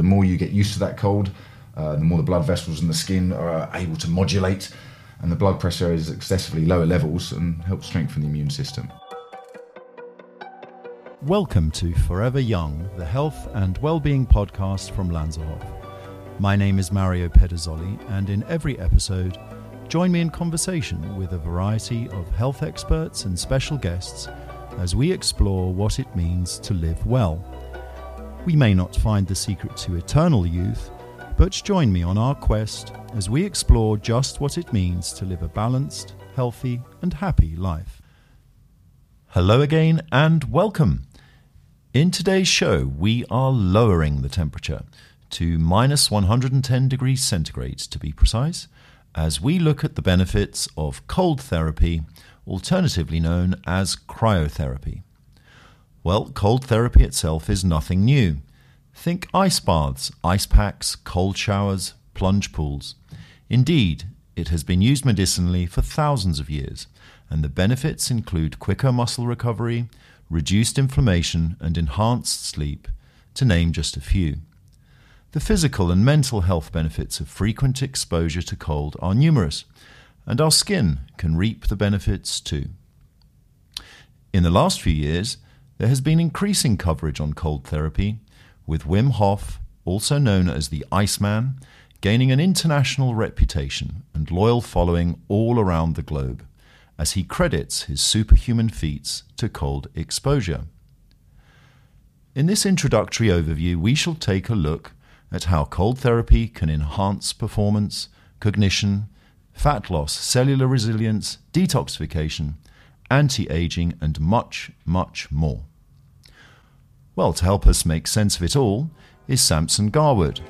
The more you get used to that cold, the more the blood vessels in the skin are able to modulate, and the blood pressure is excessively lower levels and helps strengthen the immune system. Welcome to Forever Young, the health and well-being podcast from Lanserhof. My name is Mario Pedrosoli, and in every episode, join me in conversation with a variety of health experts and special guests as we explore what it means to live well. We may not find the secret to eternal youth, but join me on our quest as we explore just what it means to live a balanced, healthy, and happy life. Hello again and welcome. In today's show, we are lowering the temperature to minus 110 degrees centigrade to be precise, as we look at the benefits of cold therapy, alternatively known as cryotherapy. Well, cold therapy itself is nothing new. Think ice baths, ice packs, cold showers, plunge pools. Indeed, it has been used medicinally for thousands of years, and the benefits include quicker muscle recovery, reduced inflammation, and enhanced sleep, to name just a few. The physical and mental health benefits of frequent exposure to cold are numerous, and our skin can reap the benefits too. In the last few years, there has been increasing coverage on cold therapy, with Wim Hof, also known as the Iceman, gaining an international reputation and loyal following all around the globe, as he credits his superhuman feats to cold exposure. In this introductory overview, we shall take a look at how cold therapy can enhance performance, cognition, fat loss, cellular resilience, detoxification, anti-aging, and much, much more. Well, to help us make sense of it all is Samson Garwood,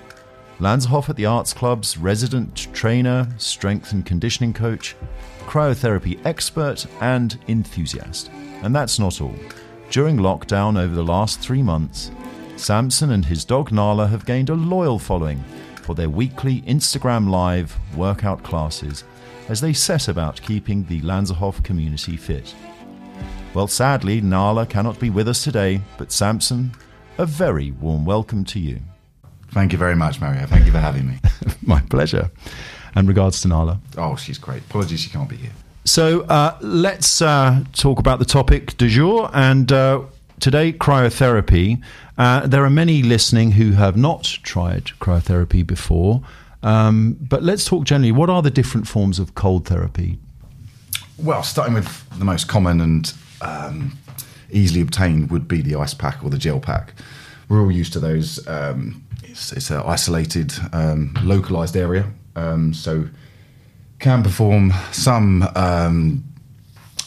Lanserhof at the Arts Club's resident trainer, strength and conditioning coach, cryotherapy expert and enthusiast. And that's not all. During lockdown over the last 3 months, Samson and his dog Nala have gained a loyal following for their weekly Instagram Live workout classes as they set about keeping the Lanserhof community fit. Well, sadly, Nala cannot be with us today, but Samson, a very warm welcome to you. Thank you very much, Mario. Thank you for having me. My pleasure. And regards to Nala. Oh, she's great. Apologies she can't be here. So let's talk about the topic du jour, and today, cryotherapy. There are many listening who have not tried cryotherapy before, but let's talk generally. What are the different forms of cold therapy? Well, starting with the most common and easily obtained would be the ice pack or the gel pack. We're all used to those. It's an isolated, localized area, so can perform some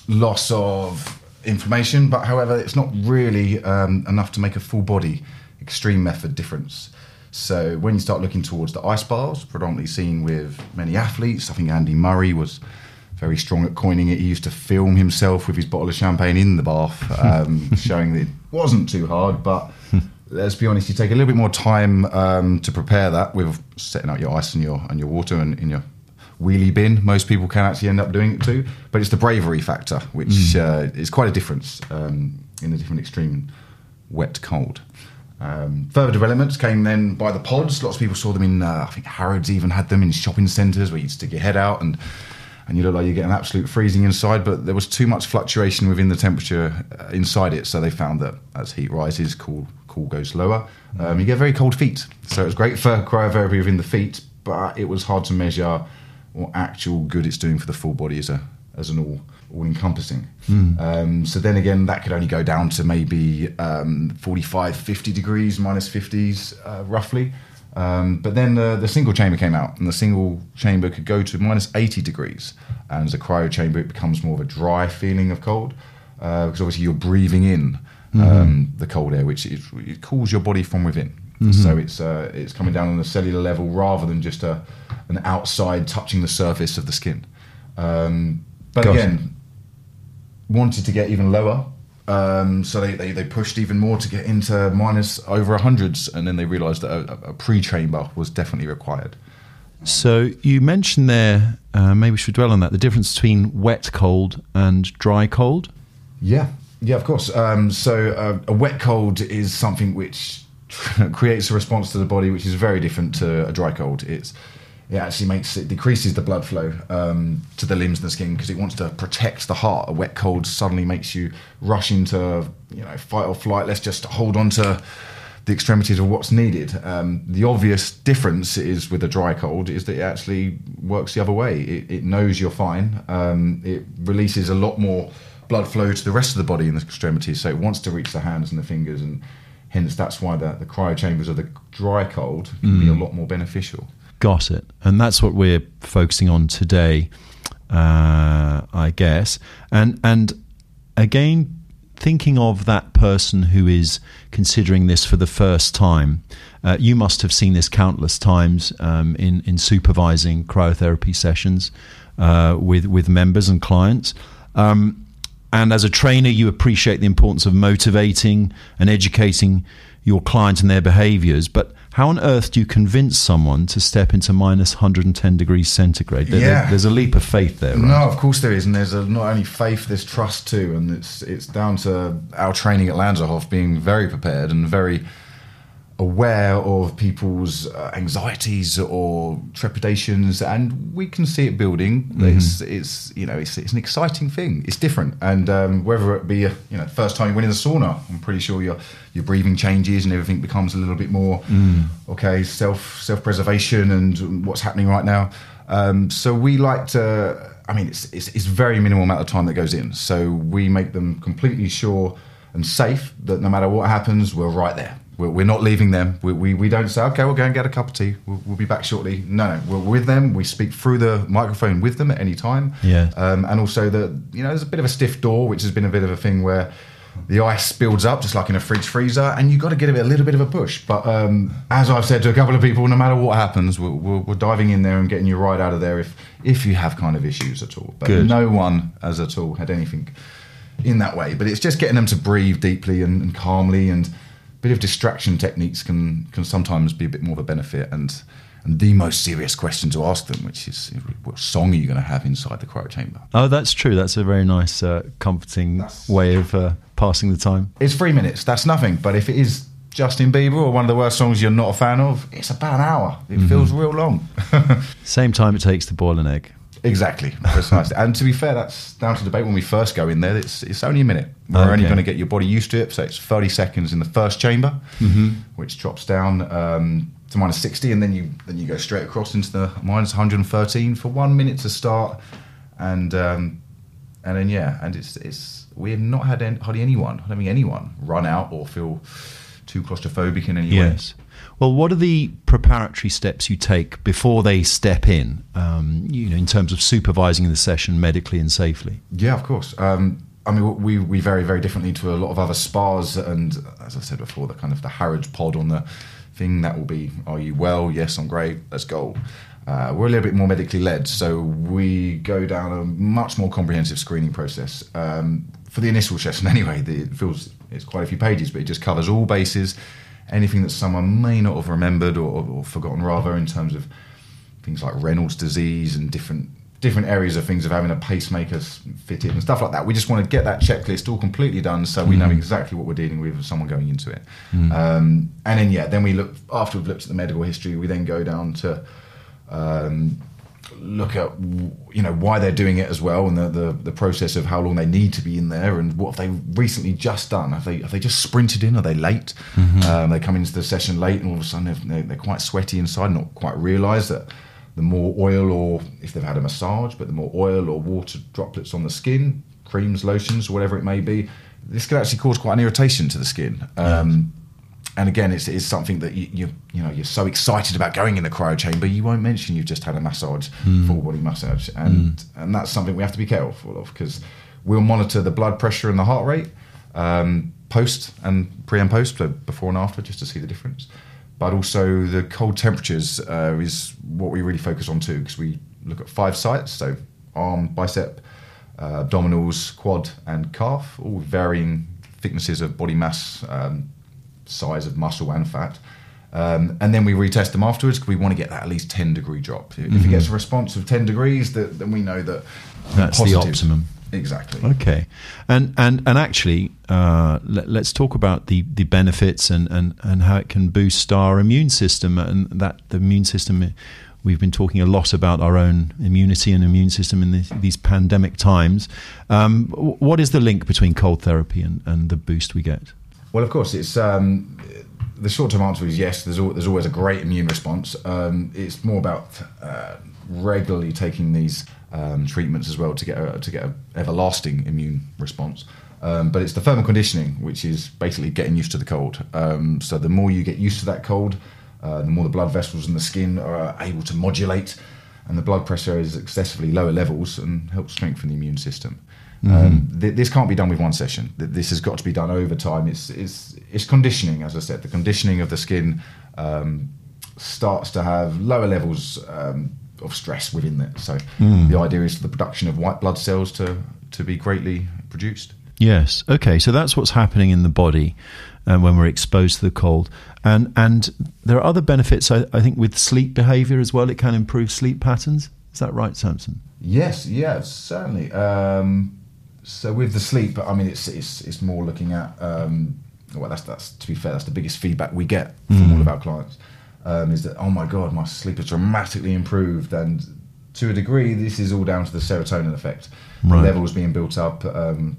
loss of inflammation, but however, it's not really enough to make a full body extreme method difference. So when you start looking towards the ice baths, predominantly seen with many athletes, I think Andy Murray was very strong at coining it. He used to film himself with his bottle of champagne in the bath, showing that it wasn't too hard, but let's be honest, you take a little bit more time to prepare that with setting up your ice and your water and in your wheelie bin. Most people can actually end up doing it too, but it's the bravery factor, which is quite a difference in the different extreme wet cold. Further developments came then by the pods. Lots of people saw them in, I think Harrods even had them in shopping centres where you'd stick your head out and you look like you get an absolute freezing inside, but there was too much fluctuation within the temperature inside it, so they found that as heat rises, cool goes lower. You get very cold feet, so it's great for cryotherapy within the feet, but it was hard to measure what actual good it's doing for the full body as an all-encompassing. So then again, that could only go down to maybe 45, 50 degrees, minus 50s, roughly. But then the single chamber came out, and the single chamber could go to minus 80 degrees. And as a cryo chamber, it becomes more of a dry feeling of cold, because obviously you're breathing in the cold air, which it cools your body from within. So it's coming down on the cellular level rather than just an outside touching the surface of the skin. But again, wanted to get even lower. So they pushed even more to get into minus over 100s, and then they realised that a pre-chamber was definitely required. So you mentioned there, maybe we should dwell on that, the difference between wet cold and dry cold? Yeah, of course. So a wet cold is something which creates a response to the body which is very different to a dry cold. It actually decreases the blood flow to the limbs and the skin because it wants to protect the heart. A wet cold suddenly makes you rush into, fight or flight. Let's just hold on to the extremities of what's needed. The obvious difference is with a dry cold is that it actually works the other way. It knows you're fine. It releases a lot more blood flow to the rest of the body and the extremities, so it wants to reach the hands and the fingers, and hence that's why the cryo chambers of the dry cold can be a lot more beneficial. Got it. And that's what we're focusing on today, I guess. And again, thinking of that person who is considering this for the first time, you must have seen this countless times in supervising cryotherapy sessions with members and clients. And as a trainer, you appreciate the importance of motivating and educating your clients and their behaviors, but how on earth do you convince someone to step into minus 110 degrees centigrade? There's a leap of faith there, right? No, of course there is, and there's not only faith, there's trust too, and it's down to our training at Lanserhof being very prepared and very aware of people's anxieties or trepidations, and we can see it building. It's an exciting thing. It's different, and whether it be first time you went in the sauna, I'm pretty sure your breathing changes and everything becomes a little bit more self-preservation and what's happening right now. So we like to. I mean, it's very minimal amount of time that goes in. So we make them completely sure and safe that no matter what happens, we're right there. We're not leaving them. We don't say, okay, we'll go and get a cup of tea. We'll be back shortly. No, we're with them. We speak through the microphone with them at any time. Yeah. And also there's a bit of a stiff door, which has been a bit of a thing where the ice builds up just like in a fridge freezer, and you've got to give it a little bit of a push. But as I've said to a couple of people, no matter what happens, we're diving in there and getting you right out of there if you have kind of issues at all. But good. No one has at all had anything in that way. But it's just getting them to breathe deeply and calmly, and bit of distraction techniques can sometimes be a bit more of a benefit, and the most serious question to ask them, which is, what song are you going to have inside the cryo chamber? Oh, that's true. That's a very nice, comforting way of passing the time. It's 3 minutes. That's nothing. But if it is Justin Bieber or one of the worst songs you're not a fan of, it's about an hour. It feels real long. Same time it takes to boil an egg. Exactly, precisely. And to be fair, that's down to debate. When we first go in there, it's only a minute. We're only going to get your body used to it, so it's 30 seconds in the first chamber, which drops down to minus 60, and then you go straight across into the minus 113 for 1 minute to start, and it's we have not had hardly anyone run out or feel too claustrophobic in any way. Yes. Well, what are the preparatory steps you take before they step in, in terms of supervising the session medically and safely? Yeah, of course. I mean, we vary very differently to a lot of other spas, and as I said before, the kind of the Harrods pod on the thing, that will be, are you well? Yes, I'm great. Let's go. We're a little bit more medically led, so we go down a much more comprehensive screening process. For the initial session anyway, it's quite a few pages, but it just covers all bases. Anything that someone may not have remembered or forgotten, rather, in terms of things like Raynaud's disease and different areas of things, of having a pacemaker fitted and stuff like that. We just want to get that checklist all completely done, so we know exactly what we're dealing with someone going into it. And then we look, after we've looked at the medical history, we then go down to look at why they're doing it as well, and the process of how long they need to be in there, and what have they recently just done. Have they just sprinted in? Are they late? They come into the session late, and all of a sudden they're quite sweaty inside, not quite realise that the more oil, or if they've had a massage, but the more oil or water droplets on the skin, creams, lotions, whatever it may be, this could actually cause quite an irritation to the skin. And again, it's something that you're so excited about going in the cryo chamber, you won't mention you've just had a massage, full body massage, and that's something we have to be careful of, because we'll monitor the blood pressure and the heart rate post and pre and post, so before and after, just to see the difference. But also the cold temperatures is what we really focus on too, because we look at 5 sites, so arm, bicep, abdominals, quad, and calf, all varying thicknesses of body mass. Size of muscle and fat, and then we retest them afterwards, because we want to get that at least 10 degree drop. If it gets a response of 10 degrees, then we know that's positive. The optimum. Exactly. Okay. And actually, let's talk about the benefits and how it can boost our immune system, and that the immune system, we've been talking a lot about our own immunity and immune system in these pandemic times. What is the link between cold therapy and the boost we get? Well, of course, it's the short-term answer is yes, there's always a great immune response. It's more about regularly taking these treatments as well to get an everlasting immune response. But it's the thermal conditioning, which is basically getting used to the cold. So the more you get used to that cold, the more the blood vessels in the skin are able to modulate, and the blood pressure is excessively lower levels and helps strengthen the immune system. Mm-hmm. This can't be done with one session. This has got to be done over time. It's conditioning, as I said. The conditioning of the skin starts to have lower levels of stress within it. So the idea is for the production of white blood cells to be greatly produced. Yes. Okay. So that's what's happening in the body when we're exposed to the cold. And there are other benefits, I think, with sleep behaviour as well. It can improve sleep patterns. Is that right, Samson? Yes. Yeah, certainly. So with the sleep, I mean, it's more looking at, well, that's to be fair, that's the biggest feedback we get from all of our clients, is that, oh my God, my sleep has dramatically improved. And to a degree, this is all down to the serotonin effect. Right. The levels being built up,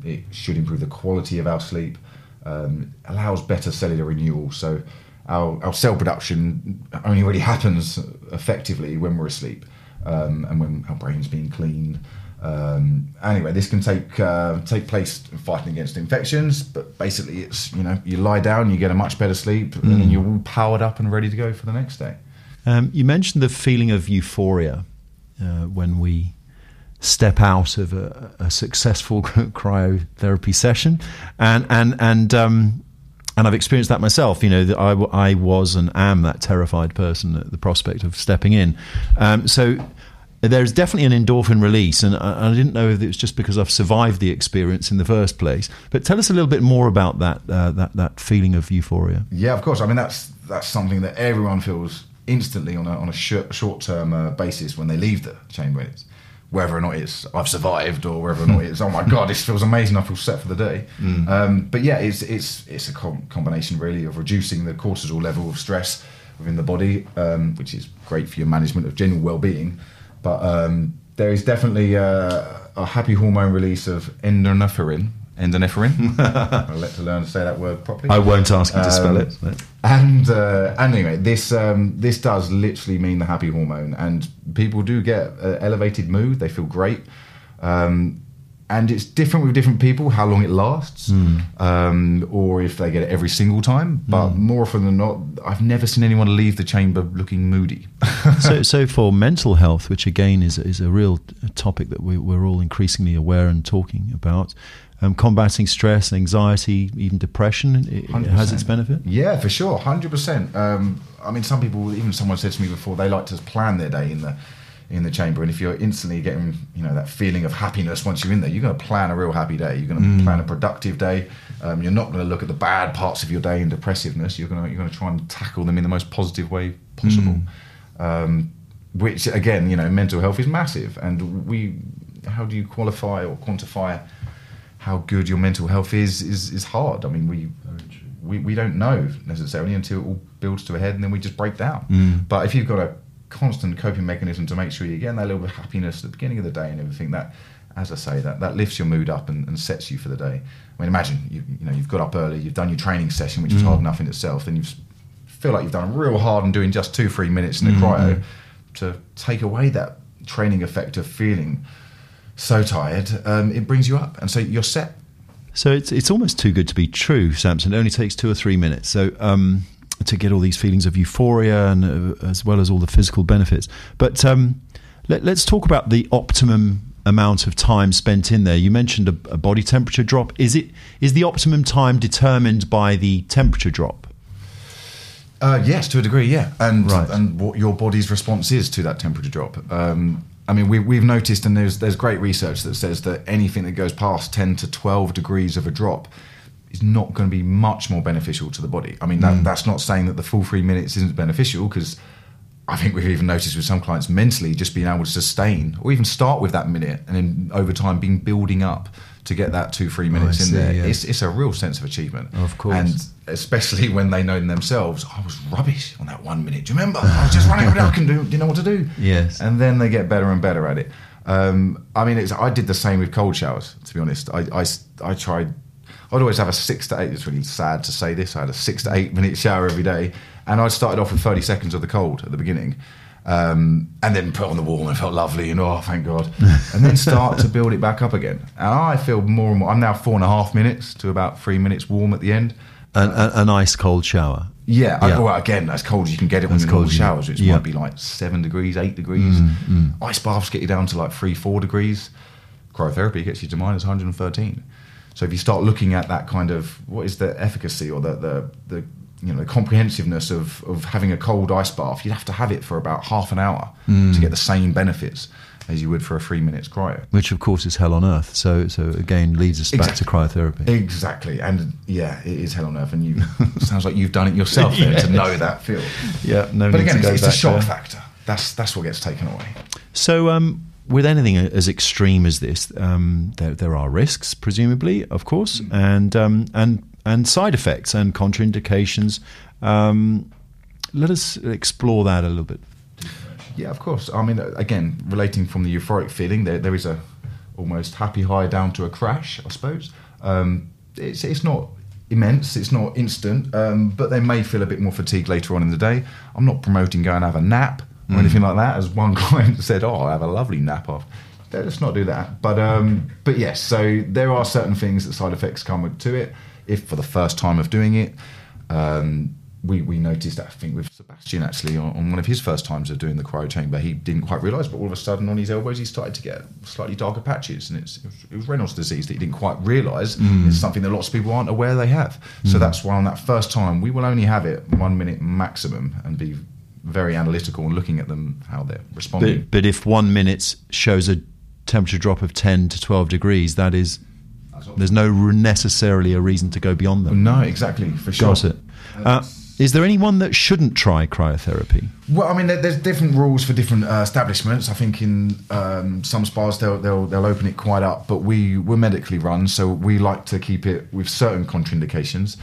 it should improve the quality of our sleep, allows better cellular renewal. So our cell production only really happens effectively when we're asleep, and when our brain's being cleaned. Anyway, this can take place fighting against infections, but basically it's, you lie down, you get a much better sleep, and then you're all powered up and ready to go for the next day. You mentioned the feeling of euphoria when we step out of a successful cryotherapy session, and I've experienced that myself. I was and am that terrified person at the prospect of stepping in. So there's definitely an endorphin release, and I didn't know if it was just because I've survived the experience in the first place. But tell us a little bit more about that feeling of euphoria. Yeah, of course. I mean, that's something that everyone feels instantly on a short-term basis when they leave the chamber. It's whether or not it's I've survived, or whether or not it's oh my God, this feels amazing, I feel set for the day. But yeah, it's a combination really of reducing the cortisol level of stress within the body, which is great for your management of general well-being. But there is definitely a happy hormone release of endorepinephrine. Endorepinephrine. I'll let to learn to say that word properly. I won't ask you to spell it. But. And anyway, this does literally mean the happy hormone, and people do get elevated mood. They feel great, and it's different with different people how long it lasts, or if they get it every single time. But more often than not, I've never seen anyone leave the chamber looking moody. So for mental health, which again is a real topic that we're all increasingly aware and talking about. Combating stress, anxiety, even depression, it has its benefit? Yeah, for sure, 100%. I mean, some people, even someone said to me before, they like to plan their day in the chamber, and if you're instantly getting that feeling of happiness once you're in there, you're going to plan a real happy day, you're going to plan a productive day, you're not going to look at the bad parts of your day and depressiveness, you're going to try and tackle them in the most positive way possible, which again, mental health is massive, and how do you qualify or quantify how good your mental health is hard. I mean, we don't know necessarily until it all builds to a head and then we just break down. But if you've got a constant coping mechanism to make sure you get that little bit of happiness at the beginning of the day and everything, that, as I say, that lifts your mood up and sets you for the day. I mean, imagine you've got up early, you've done your training session, which was hard enough in itself, then you feel like you've done real hard and doing just 2-3 minutes in the cryo to take away that training effect of feeling so tired, it brings you up, and so you're set. So it's almost too good to be true, Samson. It only takes 2 or 3 minutes. So to get all these feelings of euphoria, and as well as all the physical benefits. But let's talk about the optimum amount of time spent in there. You mentioned a body temperature drop. Is the optimum time determined by the temperature drop? Yes, to a degree, yeah. And what your body's response is to that temperature drop. I mean, we've noticed, and there's great research that says that anything that goes past 10 to 12 degrees of a drop is not going to be much more beneficial to the body. I mean, that's not saying that the full 3 minutes isn't beneficial, because I think we've even noticed with some clients mentally just being able to sustain or even start with that minute and then over time being building up to get that 2-3 minutes in there. Yeah. It's a real sense of achievement. Of course. And especially when they know in themselves, I was rubbish on that 1 minute. Do you remember? I was just running around. I can do, you know what to do? Yes. And then they get better and better at it. I mean, I did the same with cold showers, to be honest. I tried, I'd always have a 6 to 8, it's really sad to say this, I had a 6 to 8 minute shower every day. And I started off with 30 seconds of the cold at the beginning, and then put on the warm and felt lovely and oh, thank God. And then start to build it back up again. And I feel more and more, I'm now 4.5 minutes to about 3 minutes warm at the end. An ice cold shower. Yeah. Yeah. Well, again, as cold as you can get it when you're normal showers, which might be like 7 degrees, 8 degrees. Ice baths get you down to like 3-4 degrees. Cryotherapy gets you to minus 113. So if you start looking at that kind of, what is the efficacy or the you know, the comprehensiveness of having a cold ice bath, you'd have to have it for about half an hour to get the same benefits as you would for a 3 minutes cryo. Which, of course, is hell on earth. So again, leads us back to cryotherapy. Exactly. And, yeah, it is hell on earth. And you sounds like you've done it yourself then to know that feel. Yeah, no but need again, to go it's back the shock factor. That's what gets taken away. So with anything as extreme as this, there are risks, presumably, of course, and side effects and contraindications. Let us explore that a little bit. Yeah, of course. I mean, again, relating from the euphoric feeling, there is a almost happy high down to a crash, I suppose. It's not immense, it's not instant, but they may feel a bit more fatigued later on in the day. I'm not promoting going to have a nap or anything like that. As one client said, oh, I'll have a lovely nap off. Let's not do that. But yes, so there are certain things that side effects come to it. If for the first time of doing it, we noticed that, I think with Sebastian actually, on one of his first times of doing the cryo chamber, he didn't quite realise, but all of a sudden on his elbows he started to get slightly darker patches, and it was Raynaud's disease that he didn't quite realise. It's something that lots of people aren't aware they have. So that's why on that first time, we will only have it 1 minute maximum and be very analytical and looking at them, how they're responding. But if 1 minute shows a temperature drop of 10 to 12 degrees, that is... There's no necessarily a reason to go beyond them. No, exactly, for sure. Got it. Is there anyone that shouldn't try cryotherapy? Well, I mean, there's different rules for different establishments. I think in some spas they'll open it quite up, but we're medically run, so we like to keep it with certain contraindications.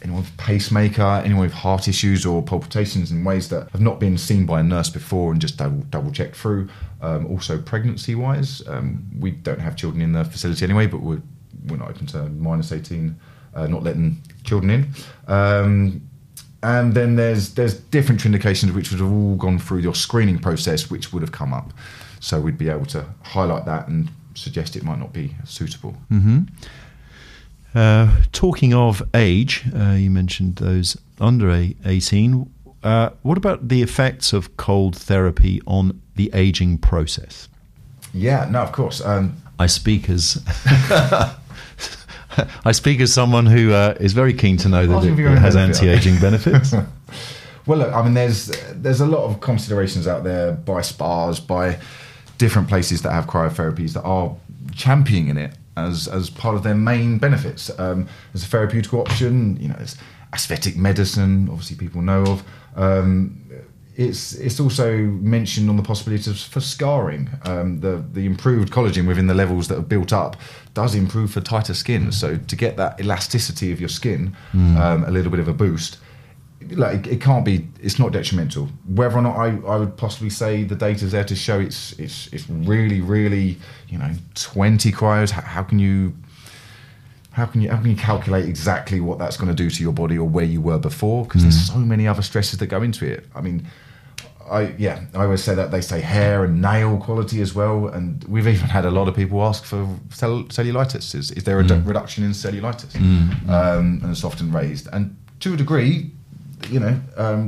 Anyone with pacemaker, anyone with heart issues or palpitations in ways that have not been seen by a nurse before and just double checked through. Also pregnancy-wise, we don't have children in the facility anyway, but we're not open to minus 18, not letting children in. And then there's different indications which would have all gone through your screening process, which would have come up. So we'd be able to highlight that and suggest it might not be suitable. Mm-hmm. Talking of age, you mentioned those under 18. What about the effects of cold therapy on the aging process? Yeah, no, of course. I speak as someone who is very keen to know that it has anti-aging benefits. Well, look, I mean, there's a lot of considerations out there by spas, by different places that have cryotherapies that are championing it as part of their main benefits. As a therapeutic option, you know, there's aesthetic medicine, obviously people know of. It's also mentioned on the possibilities for scarring. The improved collagen within the levels that are built up does improve for tighter skin. So to get that elasticity of your skin, a little bit of a boost, like it can't be, it's not detrimental. Whether or not I would possibly say the data's there to show it's really, really, you know, 20 cryos, how can you calculate exactly what that's going to do to your body or where you were before, because there's so many other stresses that go into it. I mean, I always say that they say hair and nail quality as well, and we've even had a lot of people ask for cellulitis. Is there a reduction in cellulitis? And it's often raised, and to a degree, you know,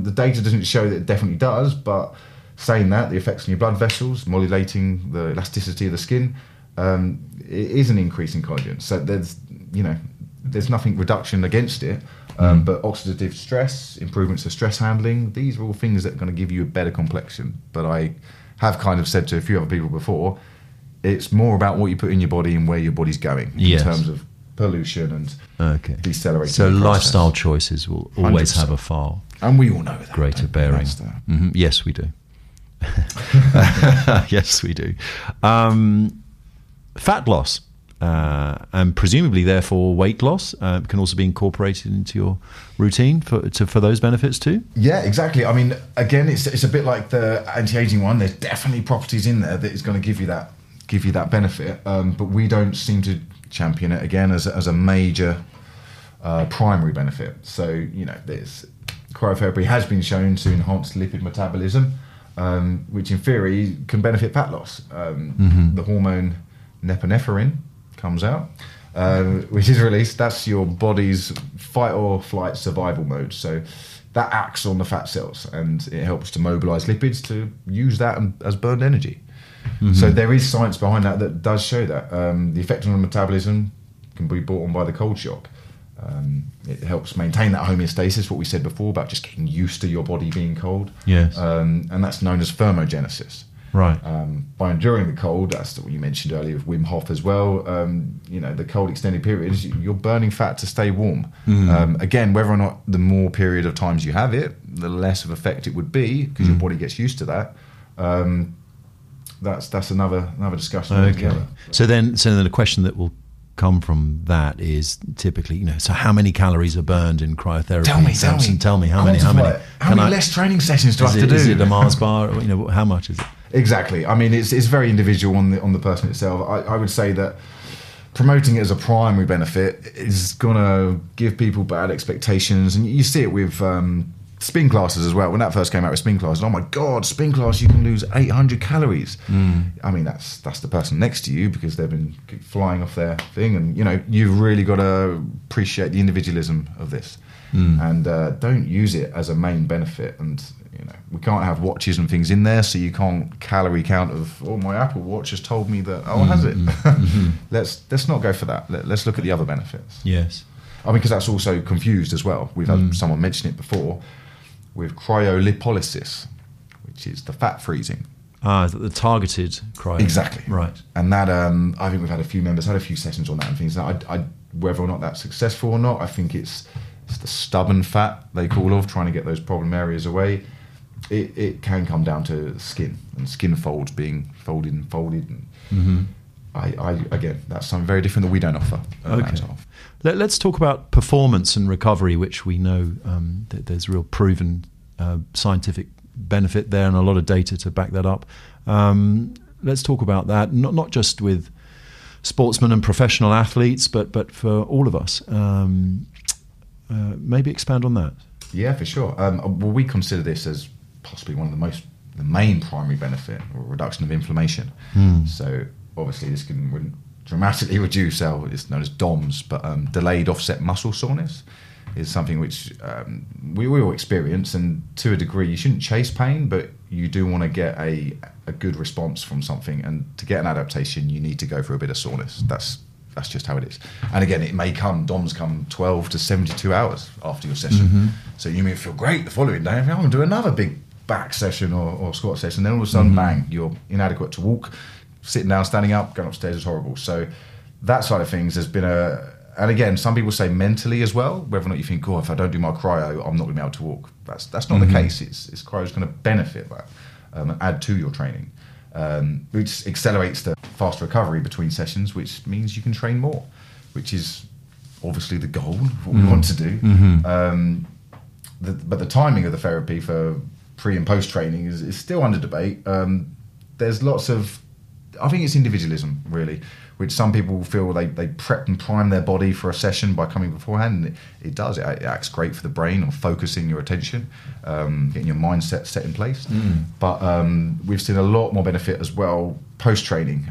the data doesn't show that it definitely does, but saying that, the effects on your blood vessels, modulating the elasticity of the skin, it is an increase in collagen. So there's nothing reduction against it, but oxidative stress, improvements of stress handling, these are all things that are going to give you a better complexion. But I have kind of said to a few other people before, it's more about what you put in your body and where your body's going in terms of pollution and decelerating. So lifestyle choices will always 100%. Have a file. And we all know that. Greater bearing. Mm-hmm. Yes, we do. Yes, we do. Fat loss and presumably, therefore, weight loss can also be incorporated into your routine for those benefits too? Yeah, exactly. I mean, again, it's a bit like the anti-aging one. There's definitely properties in there that is going to give you that benefit, but we don't seem to champion it again as a major primary benefit. So, you know, cryotherapy has been shown to enhance lipid metabolism, which in theory can benefit fat loss. The hormone norepinephrine comes out, which is released. That's your body's fight or flight survival mode. So that acts on the fat cells and it helps to mobilize lipids to use that as burned energy. Mm-hmm. So there is science behind that does show that. The effect on the metabolism can be brought on by the cold shock. It helps maintain that homeostasis, what we said before about just getting used to your body being cold. Yes. And that's known as thermogenesis. Right. By enduring the cold, that's what you mentioned earlier with Wim Hof as well, you know, the cold extended periods, you're burning fat to stay warm. Mm. Again, whether or not the more period of times you have it, the less of effect it would be because your body gets used to that. That's another discussion. Okay. So then the question that will come from that is typically, you know, so how many calories are burned in cryotherapy? Tell me how many? How many less training sessions do I have to do? Is it a Mars bar? You know, how much is it? Exactly. I mean, it's very individual on the person itself. I would say that promoting it as a primary benefit is going to give people bad expectations, and you see it with spin classes as well. When that first came out with spin classes, oh my God, spin class, you can lose 800 calories. Mm. I mean, that's the person next to you because they've been flying off their thing. And, you know, you've really got to appreciate the individualism of this. Mm. And don't use it as a main benefit. And, you know, we can't have watches and things in there, so you can't calorie count of, oh, my Apple Watch has told me that, has it? Mm-hmm. Let's not go for that. Let's look at the other benefits. Yes. I mean, because that's also confused as well. We've had someone mention it before, with cryolipolysis, which is the fat freezing. The targeted cryo. Exactly. Right. And that, I think we've had a few members, had a few sessions on that and things. I whether or not that's successful or not, I think it's the stubborn fat, they call off, trying to get those problem areas away. It can come down to skin and skin folds being folded. And again, that's something very different that we don't offer. Okay. Let's talk about performance and recovery, which we know that there's real proven scientific benefit there and a lot of data to back that up. Let's talk about that, not just with sportsmen and professional athletes, but for all of us. Maybe expand on that. Yeah, for sure. Well, we consider this as possibly one of the main primary benefit, or reduction of inflammation. Mm. So obviously this can dramatically reduce it's known as DOMS, but delayed offset muscle soreness is something which we all experience, and to a degree you shouldn't chase pain, but you do want to get a good response from something, and to get an adaptation you need to go through a bit of soreness. That's just how it is. And again, it may come, DOMS come 12 to 72 hours after your session. Mm-hmm. So you may feel great the following day, I'm going to do another big back session or squat session, then all of a sudden, bang, you're inadequate to walk. Sitting down, standing up, going upstairs is horrible. So that side of things has been and again, some people say mentally as well, whether or not you think, oh, if I don't do my cryo, I'm not going to be able to walk. That's not the case. It's cryo's going to benefit that, and add to your training, which accelerates the fast recovery between sessions, which means you can train more, which is obviously the goal of what we want to do. Mm-hmm. But the timing of the therapy for pre and post training is still under debate. There's lots of, I think it's individualism, really, which some people feel they prep and prime their body for a session by coming beforehand, and it does. It acts great for the brain on focusing your attention, getting your mindset set in place. Mm. But we've seen a lot more benefit as well post-training,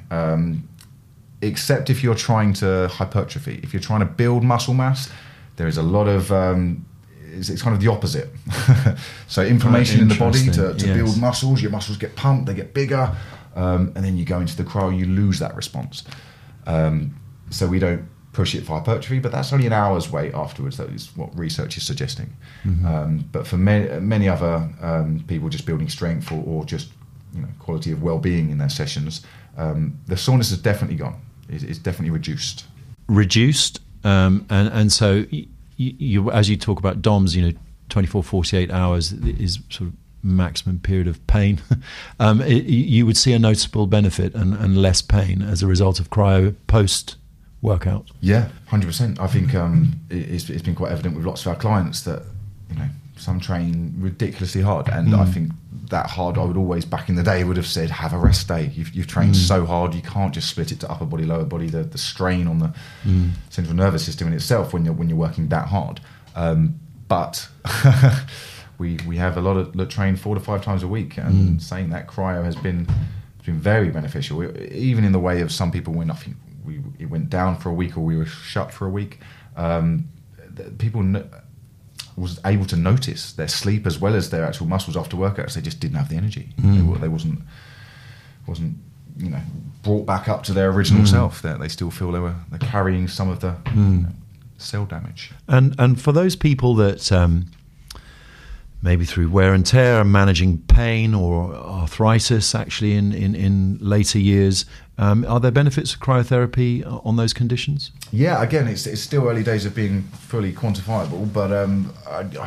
except if you're trying to hypertrophy. If you're trying to build muscle mass, there is a lot of... It's kind of the opposite. So inflammation in the body to build muscles, your muscles get pumped, they get bigger, and then you go into the cryo, you lose that response. So we don't push it for hypertrophy, but that's only an hour's wait afterwards. That is what research is suggesting. Mm-hmm. But for many other people just building strength or just, you know, quality of well-being in their sessions, the soreness is definitely gone. It's definitely reduced. Reduced, and so... You, as you talk about DOMS, you know, 24, 48 hours is sort of maximum period of pain, you would see a noticeable benefit and less pain as a result of cryo post workout. Yeah, 100%. I think it's been quite evident with lots of our clients that, you know, some train ridiculously hard, and I think that hard, I would always back in the day would have said, have a rest day. You've trained so hard, you can't just split it to upper body, lower body. The strain on the central nervous system in itself when you're working that hard. But we have a lot of that train 4 to 5 times a week, and saying that cryo has been very beneficial, even in the way of some people when it went down for a week or we were shut for a week. People was able to notice their sleep as well as their actual muscles after workouts. They just didn't have the energy. They wasn't brought back up to their original self. That they still feel they're carrying some of the cell damage. And for those people that maybe through wear and tear are managing pain or arthritis actually in later years, are there benefits of cryotherapy on those conditions? Yeah, again, it's still early days of being fully quantifiable, but I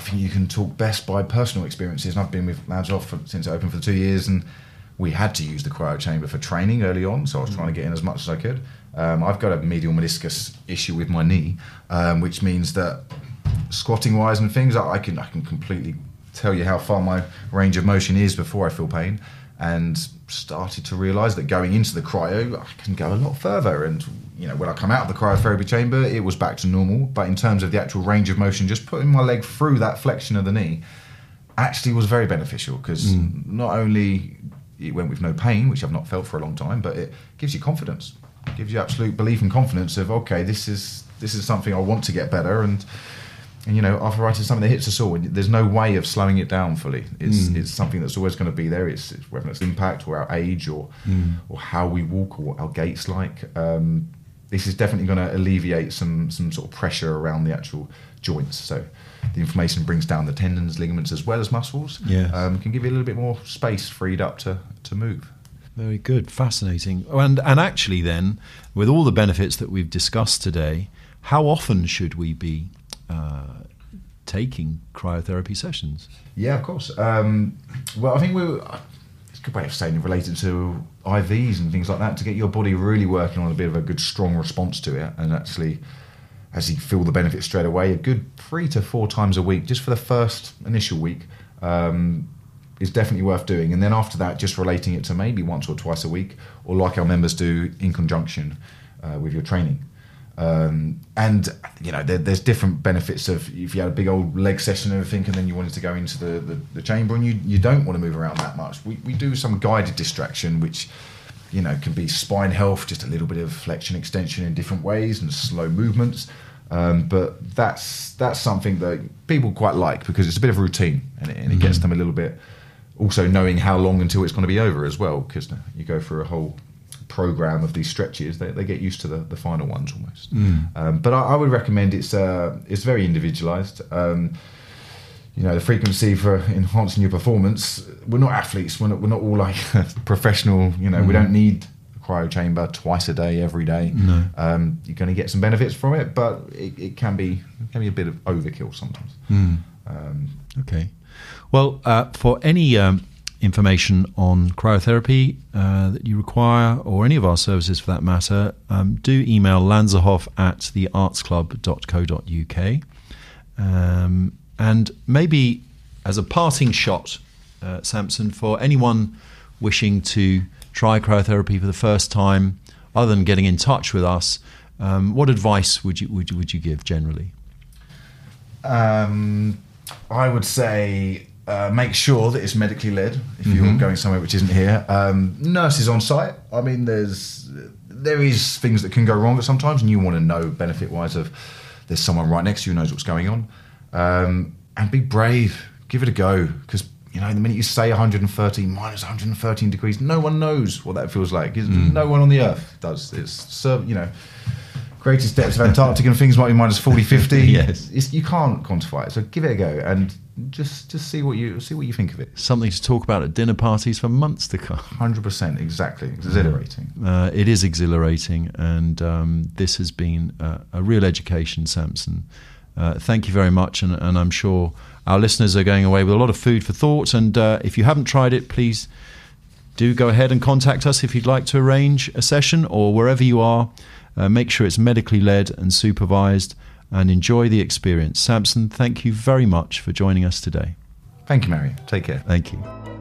think you can talk best by personal experiences. And I've been with Lanzarote since it opened for 2 years, and we had to use the cryo chamber for training early on, so I was trying to get in as much as I could. I've got a medial meniscus issue with my knee, which means that squatting-wise and things, I can completely tell you how far my range of motion is before I feel pain, and started to realise that going into the cryo, I can go a lot further. And when I come out of the cryotherapy chamber, it was back to normal. But in terms of the actual range of motion, just putting my leg through that flexion of the knee actually was very beneficial, because not only it went with no pain, which I've not felt for a long time, but it gives you confidence. It gives you absolute belief and confidence of, okay, this is something I want to get better. And arthritis is something that hits us all, and there's no way of slowing it down fully. It's something that's always going to be there. It's whether it's impact or our age or how we walk or what our gait's like. This is definitely going to alleviate some sort of pressure around the actual joints. So the inflammation brings down the tendons, ligaments, as well as muscles. Yeah, can give you a little bit more space freed up to move. Very good, fascinating. Oh, and actually, then, with all the benefits that we've discussed today, how often should we be taking cryotherapy sessions? Yeah, of course. Well, I think it's a good way of saying it, related to IVs and things like that, to get your body really working on a bit of a good, strong response to it, and actually feel the benefits straight away. A good 3 to 4 times a week, just for the first initial week, is definitely worth doing. And then after that, just relating it to maybe once or twice a week, or like our members do, in conjunction with your training. There's different benefits of, if you had a big old leg session and everything, and then you wanted to go into the chamber and you don't want to move around that much, we do some guided distraction, which can be spine health, just a little bit of flexion extension in different ways and slow movements, but that's something that people quite like, because it's a bit of a routine, and it gets them a little bit, also knowing how long until it's going to be over as well, because you go through a whole program of these stretches, they get used to the final ones almost. But I would recommend it's very individualized. The frequency for enhancing your performance, we're not athletes, we're not all like professional, we don't need a cryo chamber twice a day every day. No. You're going to get some benefits from it, but it can be a bit of overkill sometimes. Okay, well, for any information on cryotherapy that you require, or any of our services for that matter, do email lanserhof@theartsclub.co.uk. And maybe as a parting shot, Samson, for anyone wishing to try cryotherapy for the first time, other than getting in touch with us, what advice would you give generally? I would say, make sure that it's medically led if you're going somewhere which isn't here. Nurses on site, I mean, there is things that can go wrong sometimes, and you want to know benefit-wise of there's someone right next to you who knows what's going on. And be brave. Give it a go, because, the minute you say -113 degrees, no one knows what that feels like. No one on the earth does. It's, greatest depths of Antarctic and things might be -40, -50. Yes. You can't quantify it, so give it a go and just see what you think of it. Something to talk about at dinner parties for months to come. 100%, exactly. Exhilarating. It is exhilarating, and this has been a real education, Samson. Thank you very much, and I'm sure our listeners are going away with a lot of food for thought. And if you haven't tried it, please do go ahead and contact us if you'd like to arrange a session, or wherever you are, make sure it's medically led and supervised, and enjoy the experience. Samson, thank you very much for joining us today. Thank you, Mario. Take care. Thank you.